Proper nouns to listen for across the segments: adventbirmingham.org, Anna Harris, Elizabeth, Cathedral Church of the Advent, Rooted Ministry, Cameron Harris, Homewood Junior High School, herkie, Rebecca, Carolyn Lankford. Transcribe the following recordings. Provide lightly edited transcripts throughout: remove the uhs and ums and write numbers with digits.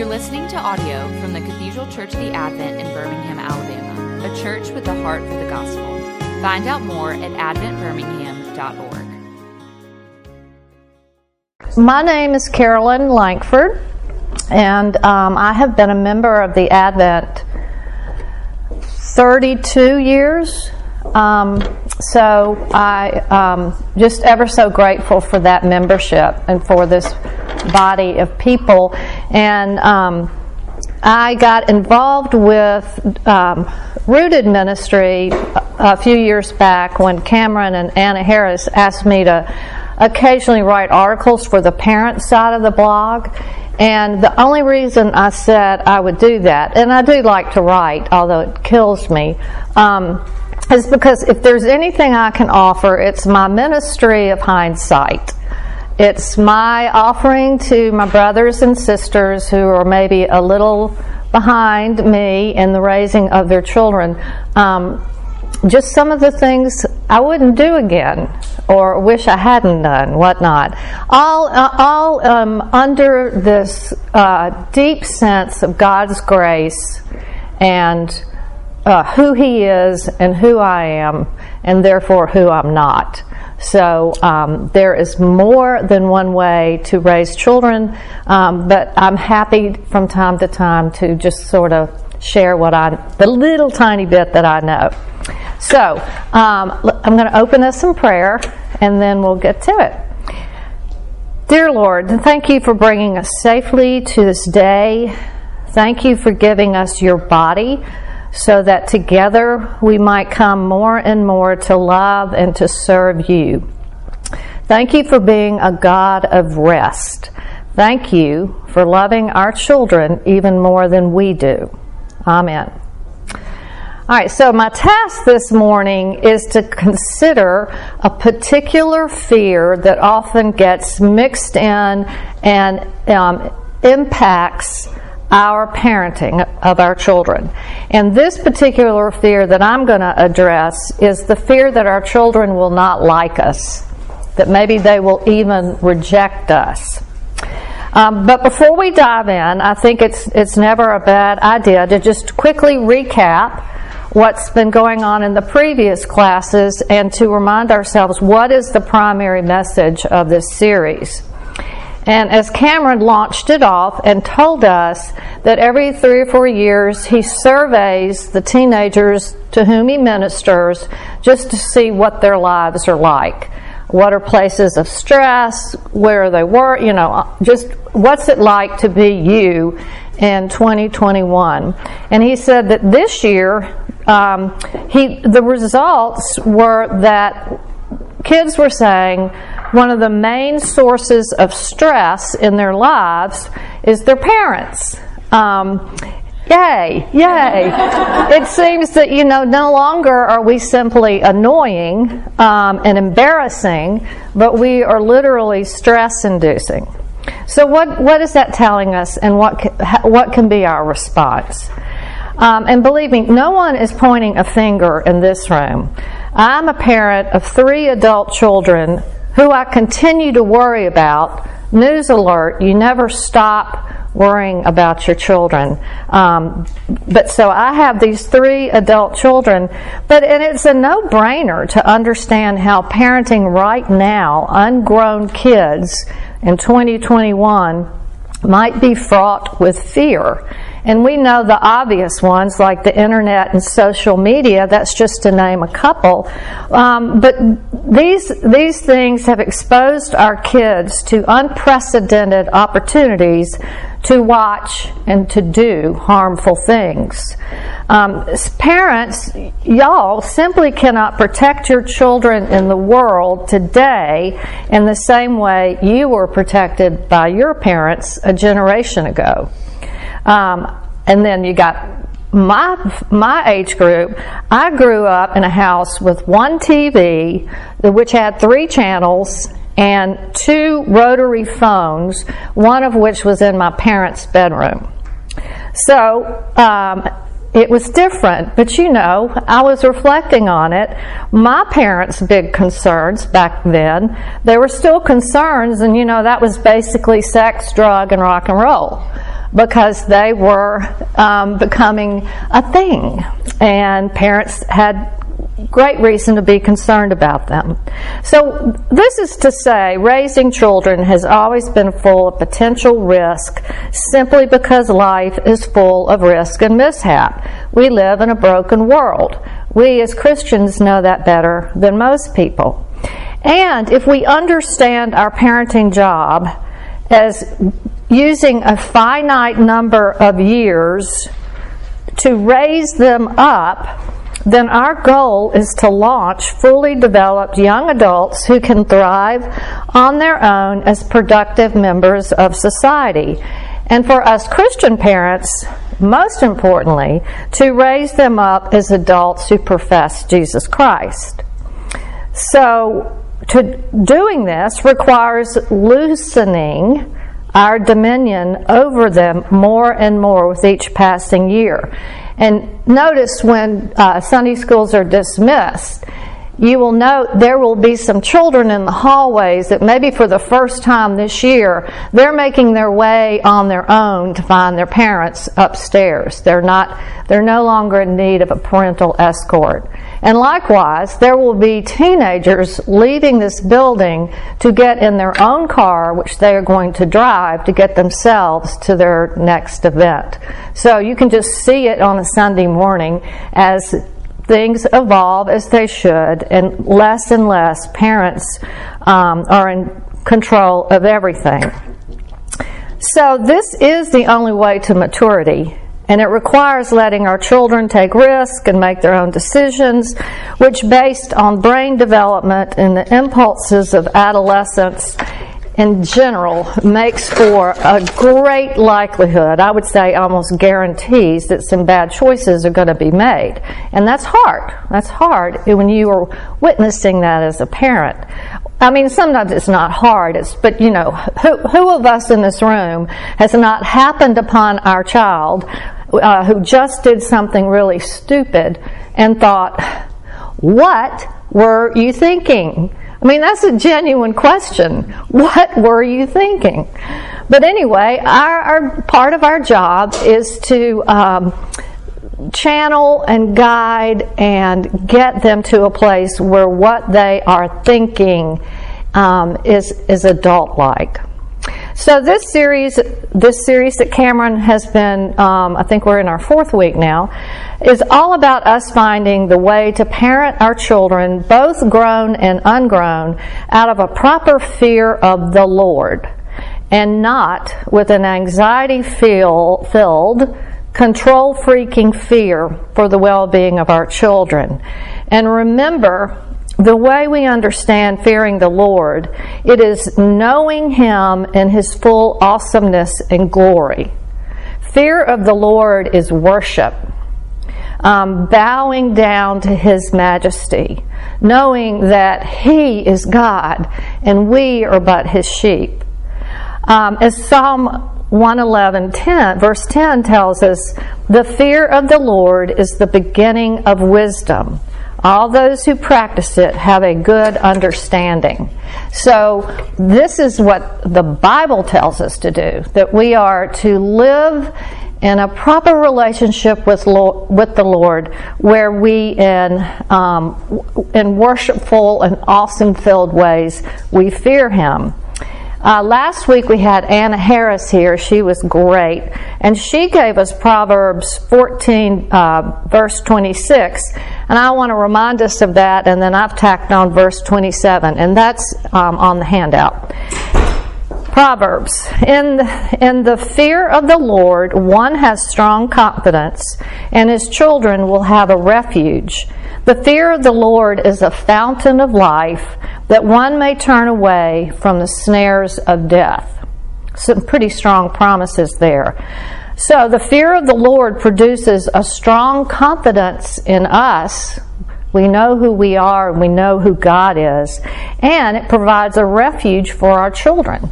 You're listening to audio from the Cathedral Church of the Advent in Birmingham, Alabama, a church with a heart for the gospel. Find out more at adventbirmingham.org. My name is Carolyn Lankford, and I have been a member of the Advent 32 years. So I just ever so grateful for that membership and for this body of people. And I got involved with Rooted Ministry a few years back when Cameron and Anna Harris asked me to occasionally write articles for the parent side of the blog. And the only reason I said I would do that, and I do like to write, although it kills me, is because if there's anything I can offer, it's my ministry of hindsight. It's my offering to my brothers and sisters who are maybe a little behind me in the raising of their children, just some of the things I wouldn't do again, or wish I hadn't done, whatnot. All under this deep sense of God's grace and who He is and who I am, and therefore who I'm not. So there is more than one way to raise children, but I'm happy from time to time to just sort of share the little tiny bit that I know. So I'm going to open us in prayer, and then we'll get to it. Dear Lord, thank you for bringing us safely to this day. Thank you for giving us your body, so that together we might come more and more to love and to serve you. Thank you for being a God of rest. Thank you for loving our children even more than we do. Amen. All right, so my task this morning is to consider a particular fear that often gets mixed in and impacts our parenting of our children. And this particular fear that I'm going to address is the fear that our children will not like us, that maybe they will even reject us. But before we dive in, I think it's never a bad idea to just quickly recap what's been going on in the previous classes and to remind ourselves what is the primary message of this series. And as Cameron launched it off and told us that every 3 or 4 years he surveys the teenagers to whom he ministers just to see what their lives are like. What are places of stress? Where are they work? You know, just what's it like to be you in 2021? And he said that this year the results were that kids were saying one of the main sources of stress in their lives is their parents. Yay, yay. It seems that, no longer are we simply annoying and embarrassing, but we are literally stress-inducing. So what is that telling us, and what can be our response? And believe me, no one is pointing a finger in this room. I'm a parent of 3 adult children who I continue to worry about. News alert, you never stop worrying about your children. But so I have these 3 adult children, and it's a no-brainer to understand how parenting right now, ungrown kids in 2021, might be fraught with fear. And we know the obvious ones like the internet and social media. That's just to name a couple. But these things have exposed our kids to unprecedented opportunities to watch and to do harmful things. As parents, y'all simply cannot protect your children in the world today in the same way you were protected by your parents a generation ago. And then you got my age group. I grew up in a house with 1 TV, which had 3 channels and 2 rotary phones, one of which was in my parents' bedroom. So it was different, but I was reflecting on it. My parents' big concerns back then, they were still concerns, and that was basically sex, drug, and rock and roll. because they were becoming a thing, and parents had great reason to be concerned about them. So this is to say, raising children has always been full of potential risk simply because life is full of risk and mishap. We live in a broken world. We as Christians know that better than most people. And if we understand our parenting job as using a finite number of years to raise them up, then our goal is to launch fully developed young adults who can thrive on their own as productive members of society. And for us Christian parents, most importantly, to raise them up as adults who profess Jesus Christ. So, doing this requires loosening our dominion over them more and more with each passing year. And notice when Sunday schools are dismissed, you will note there will be some children in the hallways that maybe for the first time this year, they're making their way on their own to find their parents upstairs. They're no longer in need of a parental escort. And likewise, there will be teenagers leaving this building to get in their own car, which they are going to drive to get themselves to their next event. So you can just see it on a Sunday morning as things evolve as they should, and less parents are in control of everything. So this is the only way to maturity. And it requires letting our children take risks and make their own decisions, which based on brain development and the impulses of adolescence in general makes for a great likelihood, I would say almost guarantees, that some bad choices are going to be made. And that's hard. That's hard when you are witnessing that as a parent. I mean, sometimes it's not hard, but you know, who of us in this room has not happened upon our child who just did something really stupid and thought, what were you thinking? I mean, that's a genuine question. What were you thinking? But anyway, our part of our job is to channel and guide and get them to a place where what they are thinking is adult-like. So this series that Cameron has been, I think we're in our 4th week now, is all about us finding the way to parent our children, both grown and ungrown, out of a proper fear of the Lord, and not with an anxiety-filled, control-freaking fear for the well-being of our children. And remember, the way we understand fearing the Lord, it is knowing Him in His full awesomeness and glory. Fear of the Lord is worship, bowing down to His majesty, knowing that He is God and we are but His sheep. As Psalm 111:10, verse 10 tells us, the fear of the Lord is the beginning of wisdom. All those who practice it have a good understanding. So this is what the Bible tells us to do, that we are to live in a proper relationship with the Lord, where we in worshipful and awesome-filled ways, we fear Him. Last week we had Anna Harris here. She was great. And she gave us Proverbs 14, verse 26. And I want to remind us of that. And then I've tacked on verse 27. And that's on the handout. Proverbs. In the fear of the Lord, one has strong confidence, and his children will have a refuge. The fear of the Lord is a fountain of life, that one may turn away from the snares of death. Some pretty strong promises there. So the fear of the Lord produces a strong confidence in us. We know who we are and we know who God is. And it provides a refuge for our children.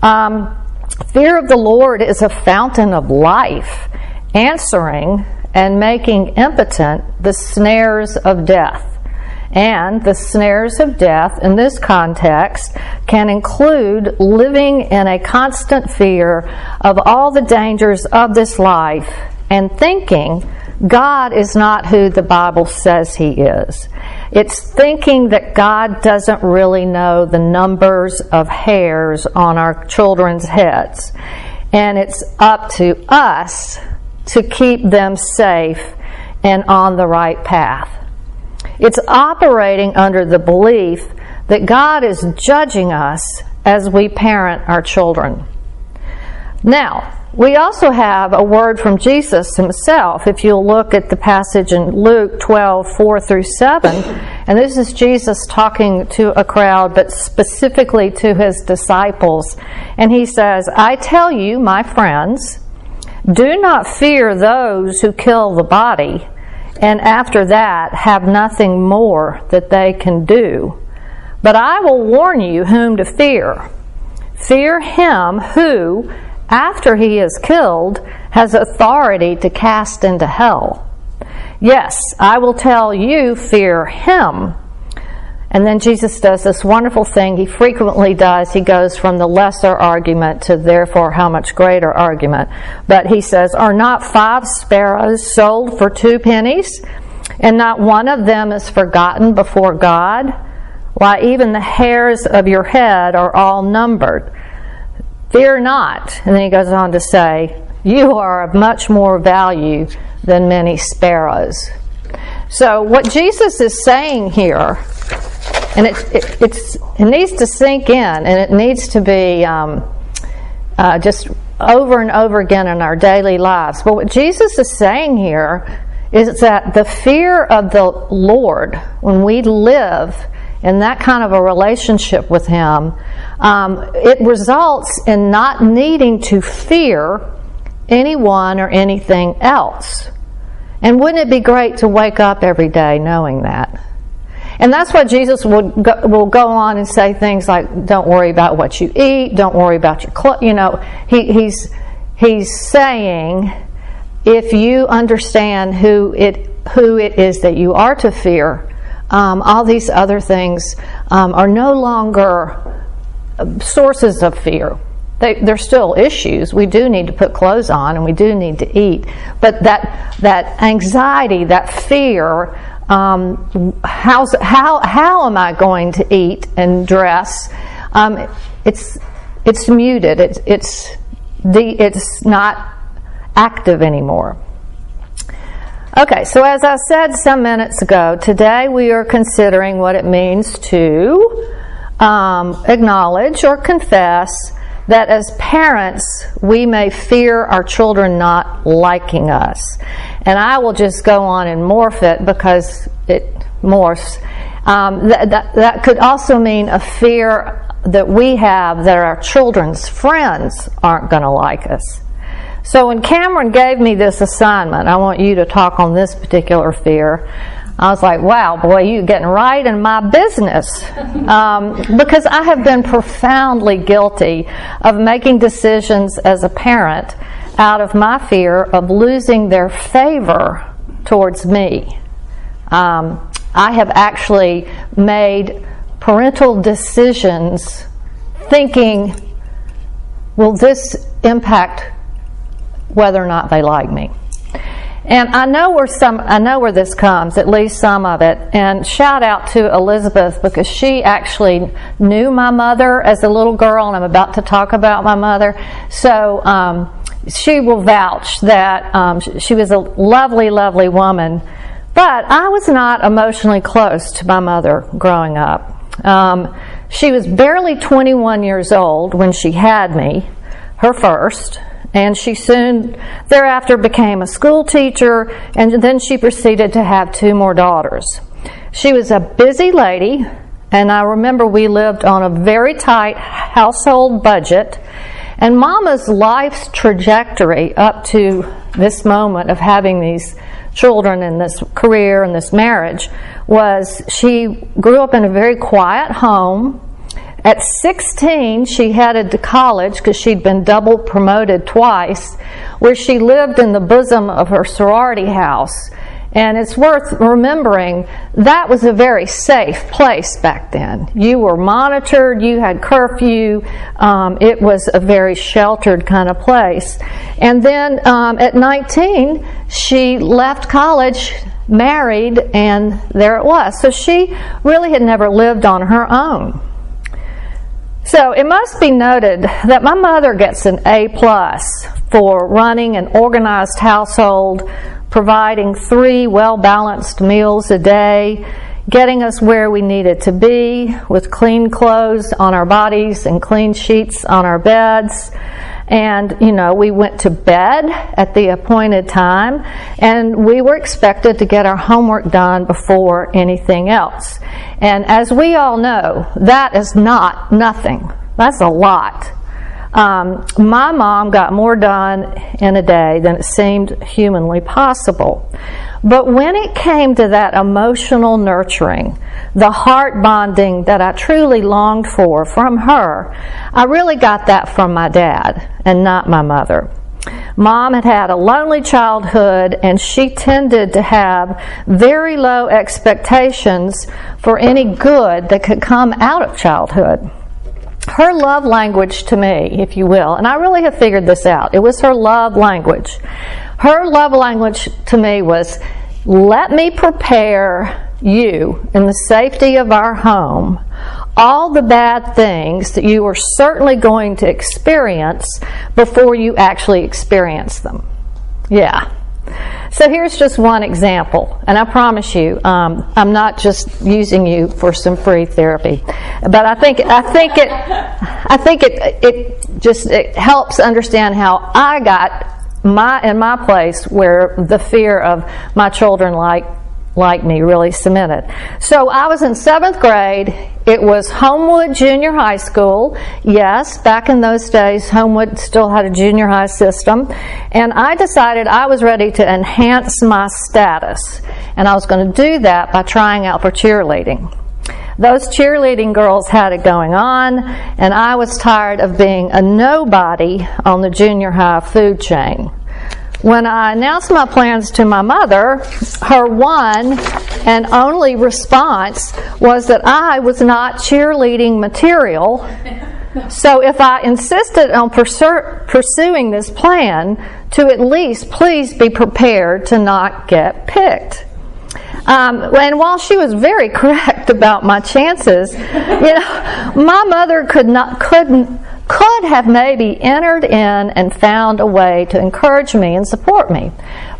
Fear of the Lord is a fountain of life, answering and making impotent the snares of death. And the snares of death in this context can include living in a constant fear of all the dangers of this life and thinking God is not who the Bible says He is. It's thinking that God doesn't really know the numbers of hairs on our children's heads, and it's up to us to keep them safe and on the right path. It's operating under the belief that God is judging us as we parent our children. Now, we also have a word from Jesus Himself. If you'll look at the passage in Luke 12:4-7, and this is Jesus talking to a crowd, but specifically to His disciples. And He says, "I tell you, my friends, do not fear those who kill the body, and after that have nothing more that they can do. But I will warn you whom to fear. Fear him who, after he is killed, has authority to cast into hell. Yes, I will tell you, fear him." And then Jesus does this wonderful thing He frequently does. He goes from the lesser argument to therefore how much greater argument. But He says, "Are not 5 sparrows sold for 2 pennies? And not one of them is forgotten before God? Why, even the hairs of your head are all numbered. Fear not." And then He goes on to say, "You are of much more value than many sparrows." So what Jesus is saying here, and it needs to sink in, and it needs to be just over and over again in our daily lives. But what Jesus is saying here is that the fear of the Lord, when we live in that kind of a relationship with Him, it results in not needing to fear anyone or anything else. And wouldn't it be great to wake up every day knowing that? And that's why Jesus will go on and say things like, "Don't worry about what you eat. Don't worry about your clothes." You know, he's saying, if you understand who it is that you are to fear, all these other things are no longer sources of fear. They're still issues. We do need to put clothes on, and we do need to eat. But that anxiety, that fear. How am I going to eat and dress? It's muted. It's not active anymore. Okay, so as I said some minutes ago, today we are considering what it means to acknowledge or confess that as parents, we may fear our children not liking us. And I will just go on and morph it because it morphs. That could also mean a fear that we have that our children's friends aren't going to like us. So when Cameron gave me this assignment, "I want you to talk on this particular fear," I was like, "Wow, boy, you're getting right in my business." Because I have been profoundly guilty of making decisions as a parent out of my fear of losing their favor towards me. I have actually made parental decisions thinking, will this impact whether or not they like me? And I know where this comes, at least some of it. And shout out to Elizabeth, because she actually knew my mother as a little girl, and I'm about to talk about my mother. So she will vouch that she was a lovely, lovely woman. But I was not emotionally close to my mother growing up. She was barely 21 years old when she had me, her first. And she soon thereafter became a school teacher, and then she proceeded to have 2 more daughters. She was a busy lady, and I remember we lived on a very tight household budget. And Mama's life's trajectory up to this moment of having these children and this career and this marriage was, she grew up in a very quiet home. At 16, she headed to college because she'd been double promoted twice, where she lived in the bosom of her sorority house. And it's worth remembering that was a very safe place back then. You were monitored, you had curfew, it was a very sheltered kind of place. And then at 19, she left college, married, and there it was. So she really had never lived on her own. So it must be noted that my mother gets an A+ for running an organized household, providing 3 well-balanced meals a day, getting us where we needed to be with clean clothes on our bodies and clean sheets on our beds. And, you know, we went to bed at the appointed time, and we were expected to get our homework done before anything else. And as we all know, that is not nothing. That's a lot. My mom got more done in a day than it seemed humanly possible. But when it came to that emotional nurturing, the heart bonding that I truly longed for from her, I really got that from my dad and not my mother. Mom had had a lonely childhood, and she tended to have very low expectations for any good that could come out of childhood. Her love language to me, if you will, and I really have figured this out, it was her love language. Her love language to me was, let me prepare you in the safety of our home all the bad things that you are certainly going to experience before you actually experience them. Yeah. So here's just one example, and I promise you, I'm not just using you for some free therapy, but I think it helps understand how I got in my place where the fear of my children like me really cemented. So I was in 7th grade. It was Homewood Junior High School. Yes, back in those days, Homewood still had a junior high system. And I decided I was ready to enhance my status. And I was going to do that by trying out for cheerleading. Those cheerleading girls had it going on, and I was tired of being a nobody on the junior high food chain. When I announced my plans to my mother, her one and only response was that I was not cheerleading material. So if I insisted on pursuing this plan, to at least please be prepared to not get picked. And while she was very correct about my chances, my mother could have maybe entered in and found a way to encourage me and support me.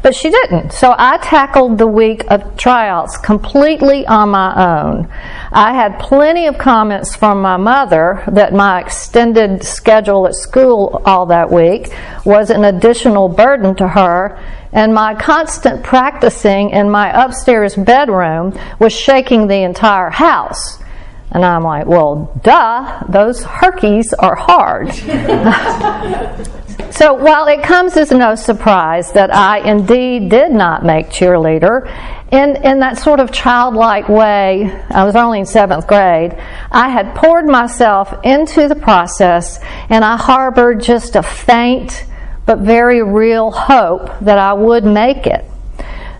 But she didn't. So I tackled the week of tryouts completely on my own. I had plenty of comments from my mother that my extended schedule at school all that week was an additional burden to her, and my constant practicing in my upstairs bedroom was shaking the entire house. And I'm like, well, duh, those herkies are hard. So while it comes as no surprise that I indeed did not make cheerleader, in that sort of childlike way, I was only in 7th grade, I had poured myself into the process, and I harbored just a faint but very real hope that I would make it.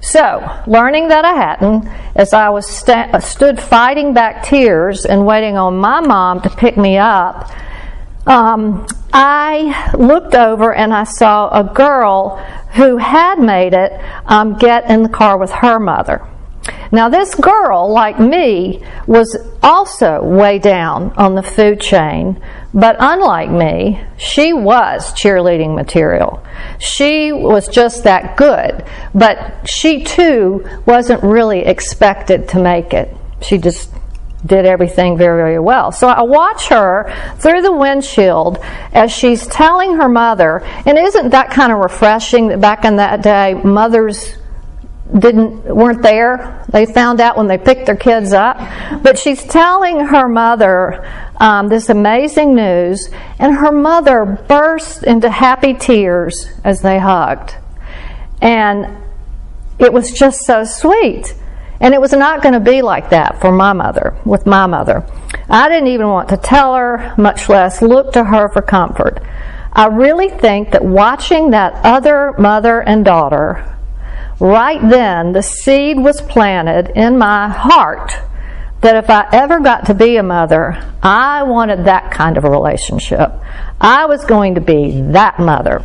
So, learning that I hadn't, as I was stood fighting back tears and waiting on my mom to pick me up, I looked over and I saw a girl who had made it get in the car with her mother. Now, this girl, like me, was also way down on the food chain, but unlike me, she was cheerleading material. She was just that good, but she too wasn't really expected to make it. She just did everything very, very well. So I watch her through the windshield as she's telling her mother, and isn't that kind of refreshing that back in that day, mothers weren't there. They found out when they picked their kids up. But she's telling her mother this amazing news, and her mother burst into happy tears as they hugged. And it was just so sweet. And it was not going to be like that for my mother, with my mother. I didn't even want to tell her, much less look to her for comfort. I really think that watching that other mother and daughter Right then, the seed was planted in my heart that if I ever got to be a mother, I wanted that kind of a relationship. I was going to be that mother.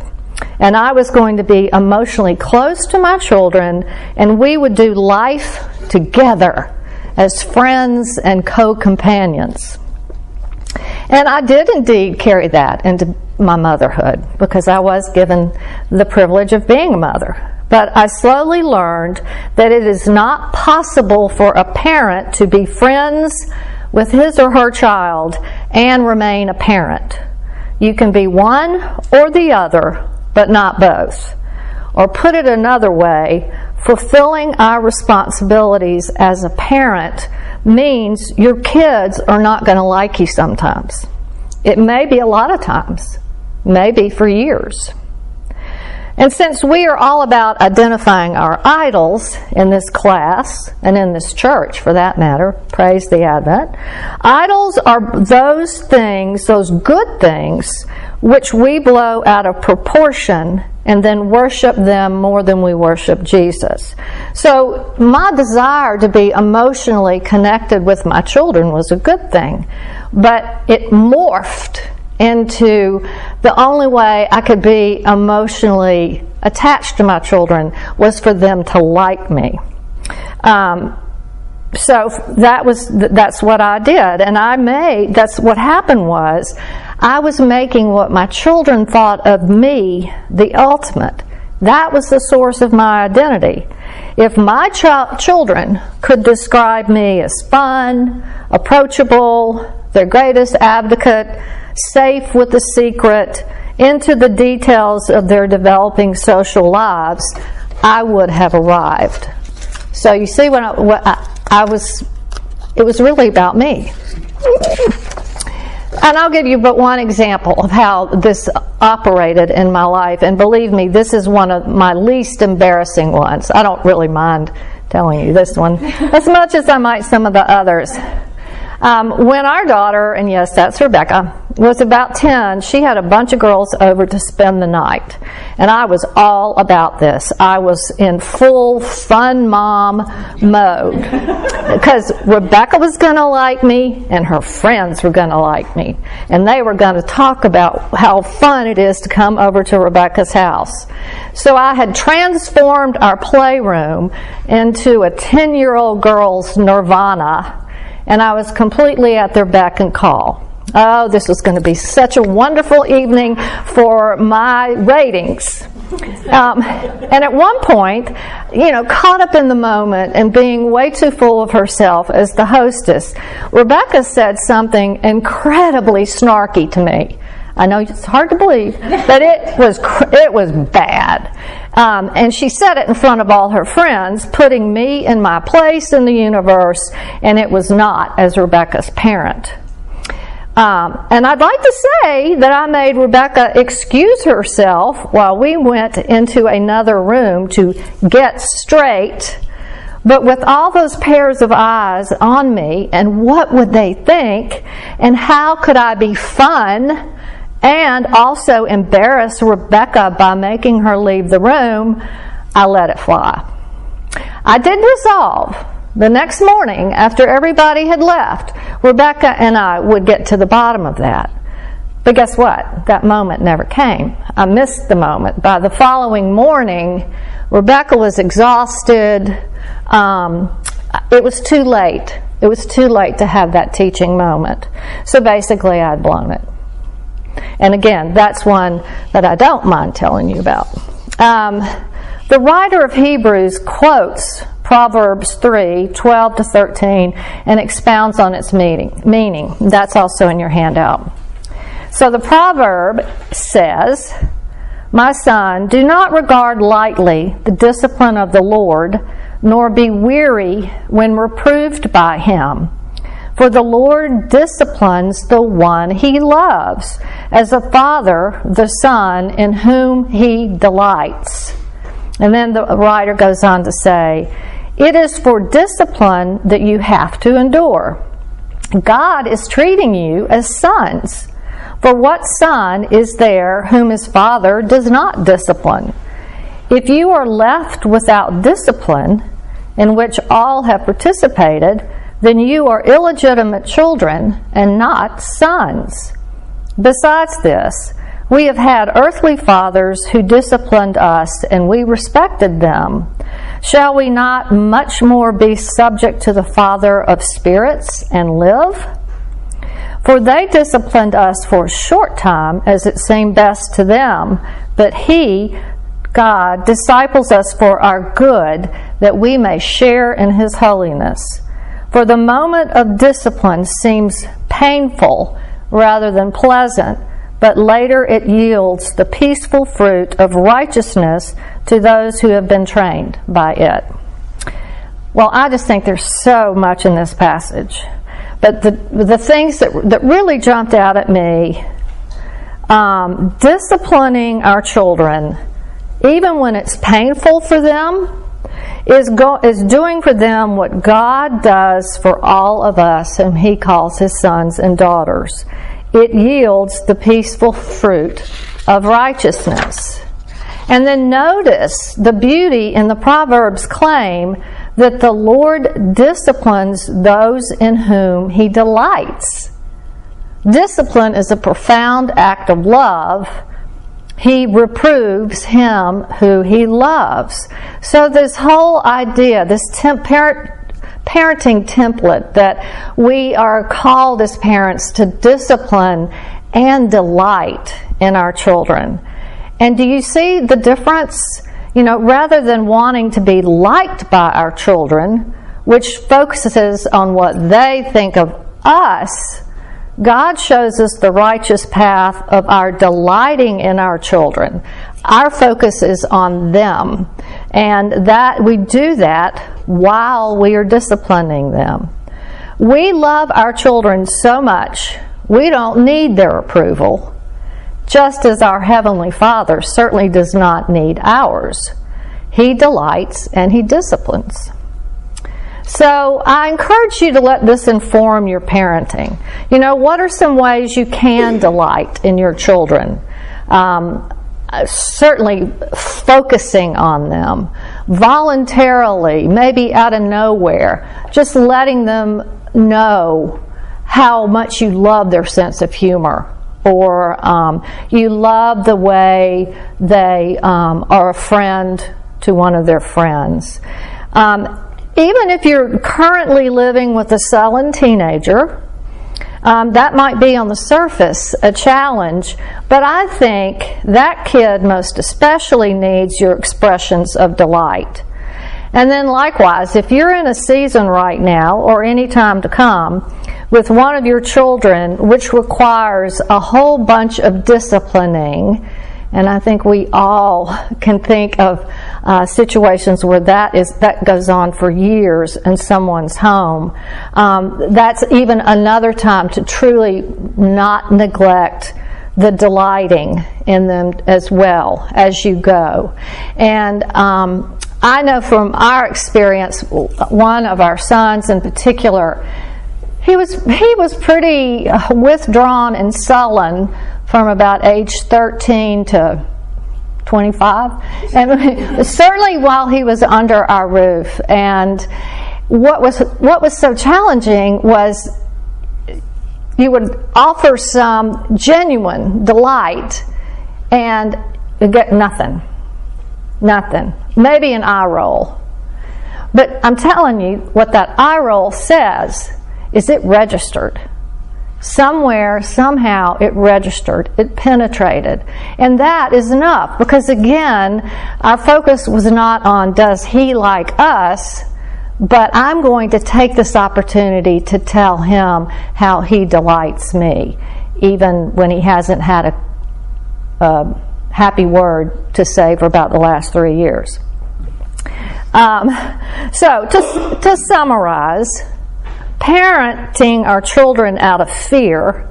And I was going to be emotionally close to my children, and we would do life together as friends and co-companions. And I did indeed carry that into my motherhood, because I was given the privilege of being a mother. But I slowly learned that it is not possible for a parent to be friends with his or her child and remain a parent. You can be one or the other, but not both. Or put it another way, fulfilling our responsibilities as a parent means your kids are not going to like you sometimes. It may be a lot of times, maybe for years. And since we are all about identifying our idols in this class, and in this church for that matter, praise the Advent, idols are those things, those good things, which we blow out of proportion and then worship them more than we worship Jesus. So my desire to be emotionally connected with my children was a good thing, but it morphed into the only way I could be emotionally attached to my children was for them to like me. So that's what I did. And that's what happened was, I was making what my children thought of me the ultimate. That was the source of my identity. If my children could describe me as fun, approachable, their greatest advocate, safe with the secret, into the details of their developing social lives, I would have arrived. So you see, it was really about me. And I'll give you but one example of how this operated in my life. And believe me, this is one of my least embarrassing ones. I don't really mind telling you this one as much as I might some of the others. When our daughter, and yes, that's Rebecca, was about 10, she had a bunch of girls over to spend the night. And I was all about this. I was in full fun mom mode. Because Rebecca was going to like me, and her friends were going to like me. And they were going to talk about how fun it is to come over to Rebecca's house. So I had transformed our playroom into a 10-year-old girl's nirvana. And I was completely at their beck and call. Oh, this was going to be such a wonderful evening for my ratings. And at one point, caught up in the moment and being way too full of herself as the hostess, Rebecca said something incredibly snarky to me. I know it's hard to believe, but it was bad. And she said it in front of all her friends, putting me in my place in the universe, and it was not as Rebecca's parent. And I'd like to say that I made Rebecca excuse herself while we went into another room to get straight, but with all those pairs of eyes on me, and what would they think, and how could I be fun and also embarrass Rebecca by making her leave the room, I let it fly. I did resolve the next morning, after everybody had left, Rebecca and I would get to the bottom of that. But guess what? That moment never came. I missed the moment. By the following morning, Rebecca was exhausted. It was too late. It was too late to have that teaching moment. So basically, I'd blown it. And again, that's one that I don't mind telling you about. The writer of Hebrews quotes Proverbs 3:12-13, and expounds on its meaning. That's also in your handout. So the proverb says, "My son, do not regard lightly the discipline of the Lord, nor be weary when reproved by him. For the Lord disciplines the one he loves, as a father the son in whom he delights." And then the writer goes on to say, "It is for discipline that you have to endure. God is treating you as sons. For what son is there whom his father does not discipline? If you are left without discipline, in which all have participated, then you are illegitimate children and not sons. Besides this, we have had earthly fathers who disciplined us, and we respected them. Shall we not much more be subject to the Father of spirits and live? For they disciplined us for a short time, as it seemed best to them, but He, God, disciples us for our good, that we may share in His holiness. For the moment of discipline seems painful rather than pleasant, but later it yields the peaceful fruit of righteousness to those who have been trained by it. Well, I just think there's so much in this passage. But the things that really jumped out at me, disciplining our children, even when it's painful for them, is doing for them what God does for all of us whom He calls His sons and daughters. It yields the peaceful fruit of righteousness. And then notice the beauty in the Proverbs' claim that the Lord disciplines those in whom He delights. Discipline is a profound act of love. He reproves him who He loves. So this whole idea, this parenting template that we are called as parents to discipline and delight in our children. And do you see the difference? You know, rather than wanting to be liked by our children, which focuses on what they think of us, God shows us the righteous path of our delighting in our children. Our focus is on them, and that we do that while we are disciplining them. We love our children so much, we don't need their approval, just as our Heavenly Father certainly does not need ours. He delights and He disciplines. So I encourage you to let this inform your parenting. You know, what are some ways you can delight in your children? Certainly focusing on them. Voluntarily, maybe out of nowhere, just letting them know how much you love their sense of humor. Or you love the way they are a friend to one of their friends. Even if you're currently living with a sullen teenager, that might be on the surface a challenge, but I think that kid most especially needs your expressions of delight. And then likewise, if you're in a season right now, or any time to come, with one of your children which requires a whole bunch of disciplining, and I think we all can think of situations where that goes on for years in someone's home. That's even another time to truly not neglect the delighting in them as well as you go. And I know from our experience, one of our sons in particular, he was pretty withdrawn and sullen from about age 13 to 25, and certainly while he was under our roof. And what was so challenging was you would offer some genuine delight and you get nothing, maybe an eye roll. But I'm telling you, what that eye roll says is it registered. Somewhere, somehow, it registered, it penetrated. And that is enough, because again, our focus was not on does he like us, but I'm going to take this opportunity to tell him how he delights me, even when he hasn't had a happy word to say for about the last 3 years. So, to summarize, parenting our children out of fear,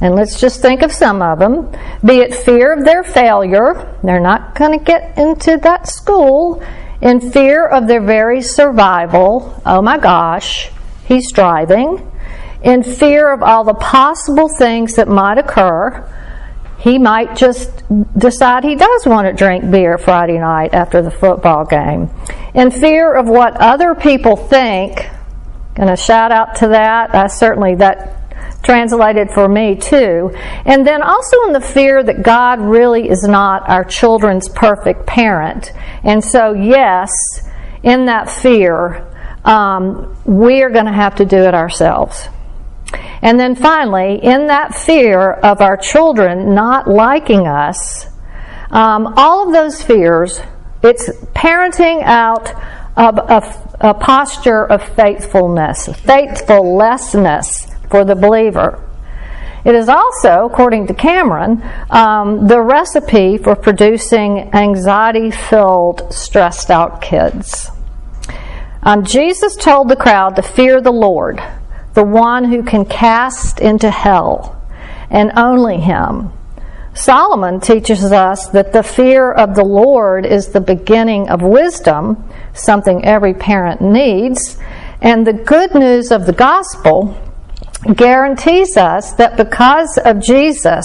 and let's just think of some of them, be it fear of their failure, they're not going to get into that school, in fear of their very survival, oh my gosh, he's striving, in fear of all the possible things that might occur, He might just decide he does want to drink beer Friday night after the football game. In fear of what other people think, and a shout out to that, that translated for me too. And then also in the fear that God really is not our children's perfect parent. And so yes, in that fear, we are going to have to do it ourselves. And then finally, in that fear of our children not liking us, all of those fears, it's parenting out of a posture of faithfulness for the believer. It is also, according to Cameron, the recipe for producing anxiety-filled, stressed-out kids. Jesus told the crowd to fear the Lord, the one who can cast into hell, and only him. Solomon teaches us that the fear of the Lord is the beginning of wisdom, something every parent needs, and the good news of the gospel guarantees us that because of Jesus,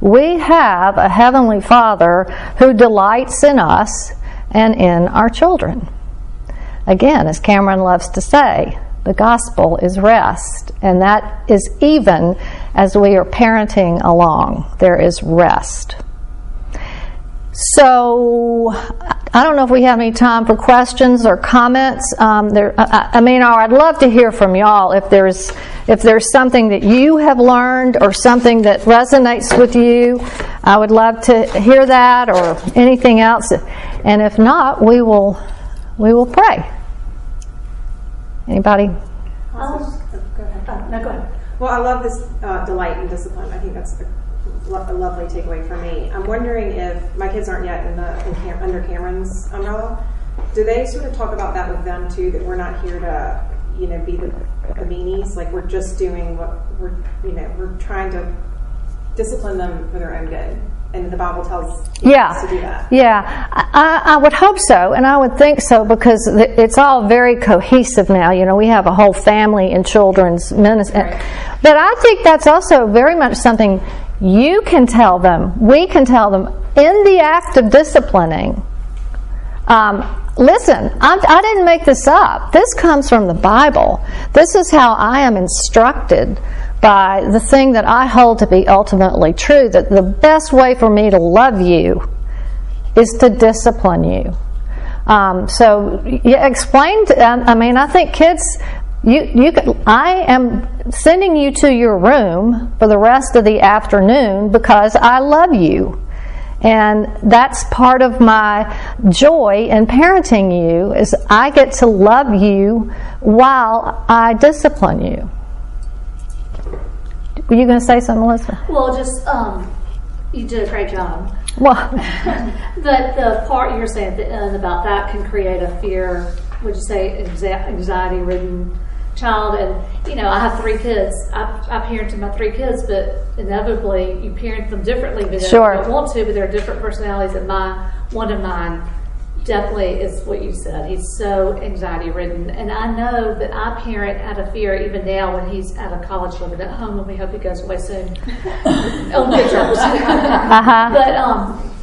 we have a Heavenly Father who delights in us and in our children. Again, as Cameron loves to say, the gospel is rest, and that is even as we are parenting along, there is rest. So, I don't know if we have any time for questions or comments. I'd love to hear from y'all if there's something that you have learned or something that resonates with you. I would love to hear that or anything else. And if not, we will pray. Anybody? Go ahead. Well, I love this delight and discipline. I think that's a lovely takeaway for me. I'm wondering if my kids aren't yet under Cameron's umbrella. Do they sort of talk about that with them too? That we're not here to, be the meanies. Like we're just doing what we're trying to discipline them for their own good. And the Bible tells us to do that. Yeah, I would hope so, and I would think so, because it's all very cohesive now. We have a whole family and children's ministry. Right. But I think that's also very much something you can tell them, we can tell them, in the act of disciplining. Listen, I didn't make this up. This comes from the Bible. This is how I am instructed by the thing that I hold to be ultimately true, that the best way for me to love you is to discipline you. Explain to them. I think kids, I am sending you to your room for the rest of the afternoon because I love you. And that's part of my joy in parenting you, is I get to love you while I discipline you. Were you going to say something, Elizabeth? Well, just you did a great job. Well, the part you were saying at the end about that can create a fear, would you say, anxiety-ridden child. And I have 3 kids. I parented my 3 kids, but inevitably you parent them differently. Because sure. You don't want to, but there are different personalities. And one of mine definitely is what you said. He's so anxiety-ridden. And I know that I parent out of fear even now when he's out of college living at home, and we hope he goes away soon. Oh, good trouble soon. Uh-huh. But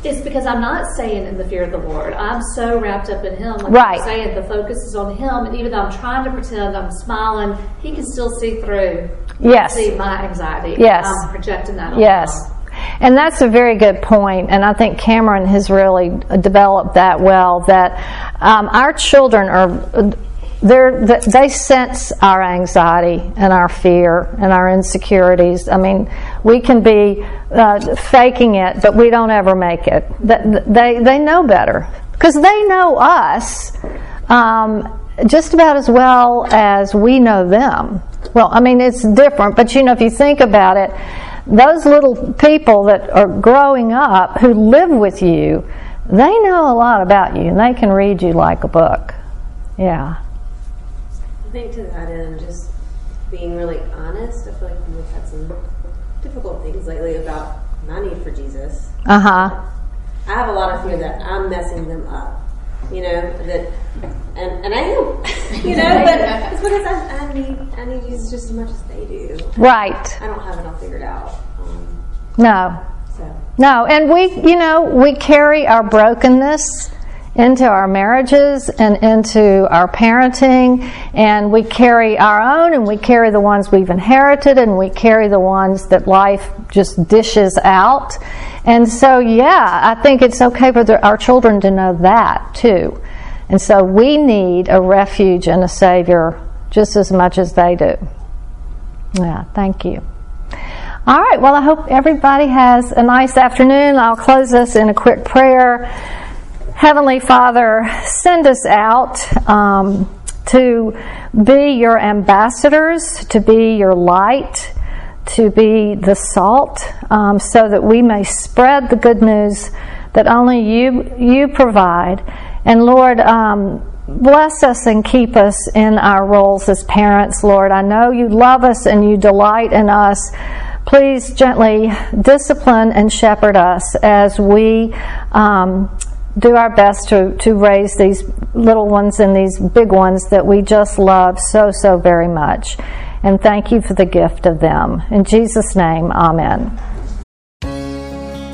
it's because I'm not staying in the fear of the Lord. I'm so wrapped up in him. Like right. I'm saying, the focus is on him. And even though I'm trying to pretend I'm smiling, he can still see through. Yes. See my anxiety. Yes. I'm projecting that on him. And that's a very good point, and I think Cameron has really developed that well, that our children they sense our anxiety and our fear and our insecurities. We can be faking it, but we don't ever make it. They know better, because they know us just about as well as we know them. Well, it's different, but if you think about it, those little people that are growing up who live with you, they know a lot about you, and they can read you like a book. Yeah. I think to that end, just being really honest, I feel like we've had some difficult things lately about my need for Jesus. Uh-huh. I have a lot of fear that I'm messing them up, that, and I am, but it's because I need Jesus just as much as they do. Right. I don't have it all figured out. No. No, and we carry our brokenness into our marriages and into our parenting, and we carry our own, and we carry the ones we've inherited, and we carry the ones that life just dishes out. And so, I think it's okay for our children to know that too. And so we need a refuge and a Savior just as much as they do. Yeah, thank you. All right, well, I hope everybody has a nice afternoon. I'll close us in a quick prayer. Heavenly Father, send us out to be your ambassadors, to be your light, to be the salt, so that we may spread the good news that only you provide. And Lord, bless us and keep us in our roles as parents, Lord. I know you love us and you delight in us. Please gently discipline and shepherd us as we do our best to raise these little ones and these big ones that we just love so, so very much. And thank you for the gift of them. In Jesus' name, amen.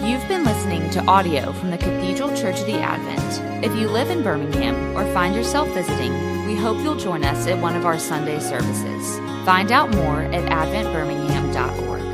You've been listening to audio from the Cathedral Church of the Advent. If you live in Birmingham or find yourself visiting, we hope you'll join us at one of our Sunday services. Find out more at adventbirmingham.org.